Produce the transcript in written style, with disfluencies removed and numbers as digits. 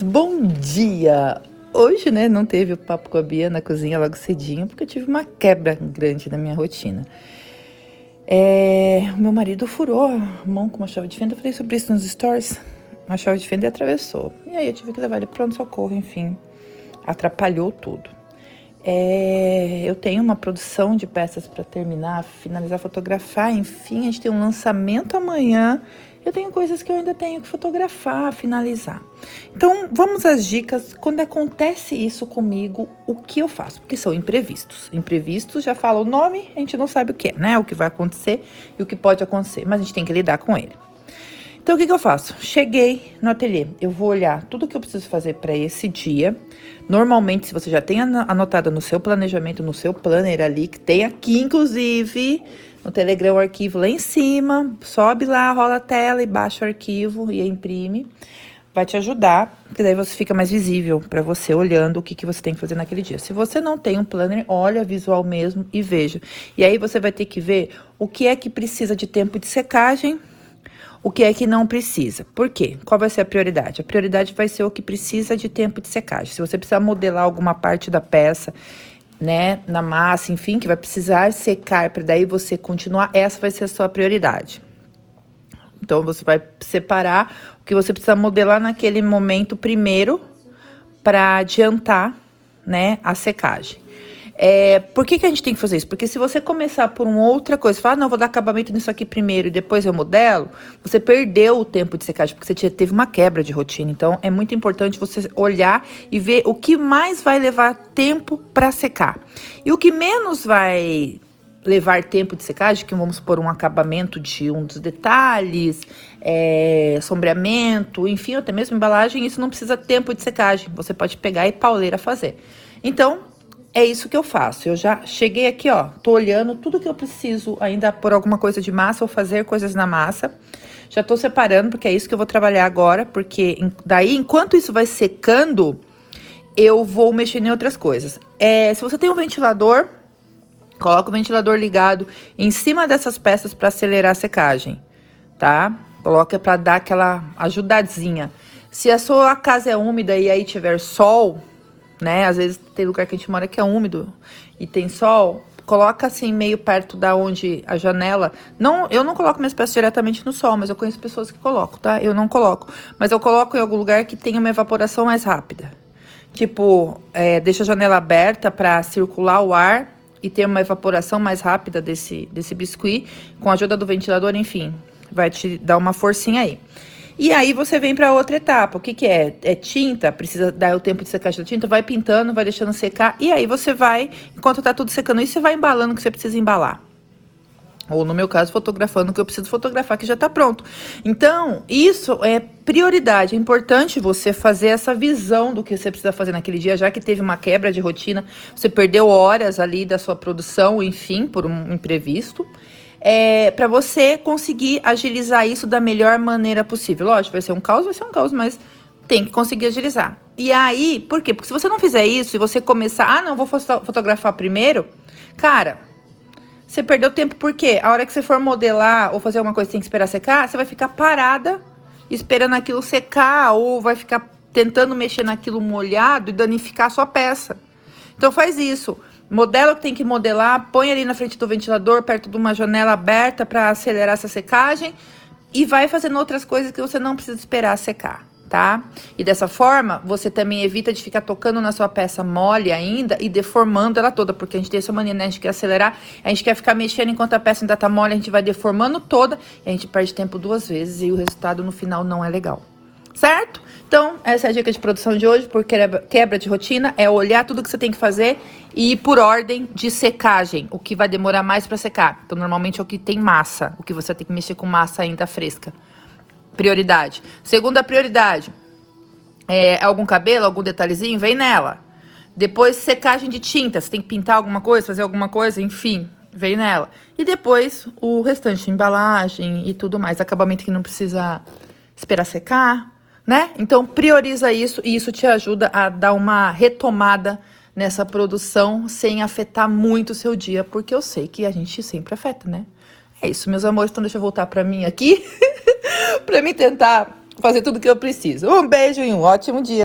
Bom dia! Hoje, não teve o papo com a Bia na cozinha logo cedinho, porque eu tive uma quebra grande na minha rotina. Meu marido furou a mão com uma chave de fenda, eu falei sobre isso nos stories, uma chave de fenda e atravessou. E aí eu tive que levar ele pronto-socorro, enfim, atrapalhou tudo. Eu tenho uma produção de peças para terminar, finalizar, fotografar, enfim, a gente tem um lançamento amanhã. Eu tenho coisas que eu ainda tenho que fotografar, finalizar. Então, vamos às dicas. Quando acontece isso comigo, o que eu faço? Porque são imprevistos. Imprevistos, já fala o nome, a gente não sabe o que é, O que vai acontecer e o que pode acontecer. Mas a gente tem que lidar com ele. Então, o que eu faço? Cheguei no ateliê, eu vou olhar tudo que eu preciso fazer para esse dia. Normalmente, se você já tem anotado no seu planejamento, no seu planner ali, que tem aqui, inclusive, no Telegram, o arquivo lá em cima. Sobe lá, rola a tela e baixa o arquivo e imprime. Vai te ajudar, porque daí você fica mais visível para você, olhando o que você tem que fazer naquele dia. Se você não tem um planner, olha visual mesmo e veja. E aí, você vai ter que ver o que é que precisa de tempo de secagem, o que é que não precisa. Por quê? Qual vai ser a prioridade? A prioridade vai ser o que precisa de tempo de secagem. Se você precisar modelar alguma parte da peça, na massa, enfim, que vai precisar secar para daí você continuar, essa vai ser a sua prioridade. Então, você vai separar o que você precisa modelar naquele momento primeiro para adiantar, a secagem. Por que a gente tem que fazer isso? Porque se você começar por uma outra coisa, falar, vou dar acabamento nisso aqui primeiro e depois eu modelo, você perdeu o tempo de secagem, porque você teve uma quebra de rotina. Então, é muito importante você olhar e ver o que mais vai levar tempo para secar. E o que menos vai levar tempo de secagem, que vamos supor um acabamento de um dos detalhes, sombreamento, enfim, até mesmo embalagem, isso não precisa tempo de secagem. Você pode pegar e pauleira fazer. Então, é isso que eu faço. Eu já cheguei aqui, tô olhando tudo que eu preciso ainda por alguma coisa de massa ou fazer coisas na massa. Já tô separando, porque é isso que eu vou trabalhar agora, porque daí, enquanto isso vai secando, eu vou mexer em outras coisas. Se você tem um ventilador, coloca o ventilador ligado em cima dessas peças para acelerar a secagem, tá? Coloca para dar aquela ajudadinha. Se a sua casa é úmida e aí tiver sol, às vezes tem lugar que a gente mora que é úmido e tem sol, coloca assim meio perto da onde a janela. Não, eu não coloco minhas peças diretamente no sol, mas eu conheço pessoas que colocam, tá? Eu não coloco, mas eu coloco em algum lugar que tenha uma evaporação mais rápida. Tipo, deixa a janela aberta para circular o ar e ter uma evaporação mais rápida desse biscuit, com a ajuda do ventilador, enfim, vai te dar uma forcinha aí. E aí, você vem para outra etapa. O que é? É tinta, precisa dar o tempo de secar a tinta, vai pintando, vai deixando secar. E aí, você vai, enquanto tá tudo secando isso, você vai embalando o que você precisa embalar. Ou, no meu caso, fotografando o que eu preciso fotografar, que já tá pronto. Então, isso é prioridade. É importante você fazer essa visão do que você precisa fazer naquele dia, já que teve uma quebra de rotina, você perdeu horas ali da sua produção, enfim, por um imprevisto. Para você conseguir agilizar isso da melhor maneira possível. Lógico, vai ser um caos, mas tem que conseguir agilizar. E aí, por quê? Porque se você não fizer isso e você começar, vou fotografar primeiro, cara, você perdeu tempo, porque a hora que você for modelar ou fazer alguma coisa que tem que esperar secar, você vai ficar parada esperando aquilo secar ou vai ficar tentando mexer naquilo molhado e danificar a sua peça. Então, faz isso. Modela o que tem que modelar, põe ali na frente do ventilador, perto de uma janela aberta para acelerar essa secagem e vai fazendo outras coisas que você não precisa esperar secar, tá? E dessa forma, você também evita de ficar tocando na sua peça mole ainda e deformando ela toda, porque a gente tem essa mania, A gente quer acelerar, a gente quer ficar mexendo enquanto a peça ainda tá mole, a gente vai deformando toda e a gente perde tempo duas vezes e o resultado no final não é legal. Certo? Então, essa é a dica de produção de hoje, por quebra de rotina, é olhar tudo que você tem que fazer e ir por ordem de secagem, o que vai demorar mais para secar. Então, normalmente é o que tem massa, o que você tem que mexer com massa ainda fresca. Prioridade. Segunda prioridade, algum cabelo, algum detalhezinho, vem nela. Depois, secagem de tinta, você tem que pintar alguma coisa, fazer alguma coisa, enfim, vem nela. E depois, o restante, embalagem e tudo mais, acabamento que não precisa esperar secar. Então, prioriza isso e isso te ajuda a dar uma retomada nessa produção sem afetar muito o seu dia, porque eu sei que a gente sempre afeta, É isso, meus amores. Então, deixa eu voltar para mim aqui para me tentar fazer tudo que eu preciso. Um beijo e um ótimo dia.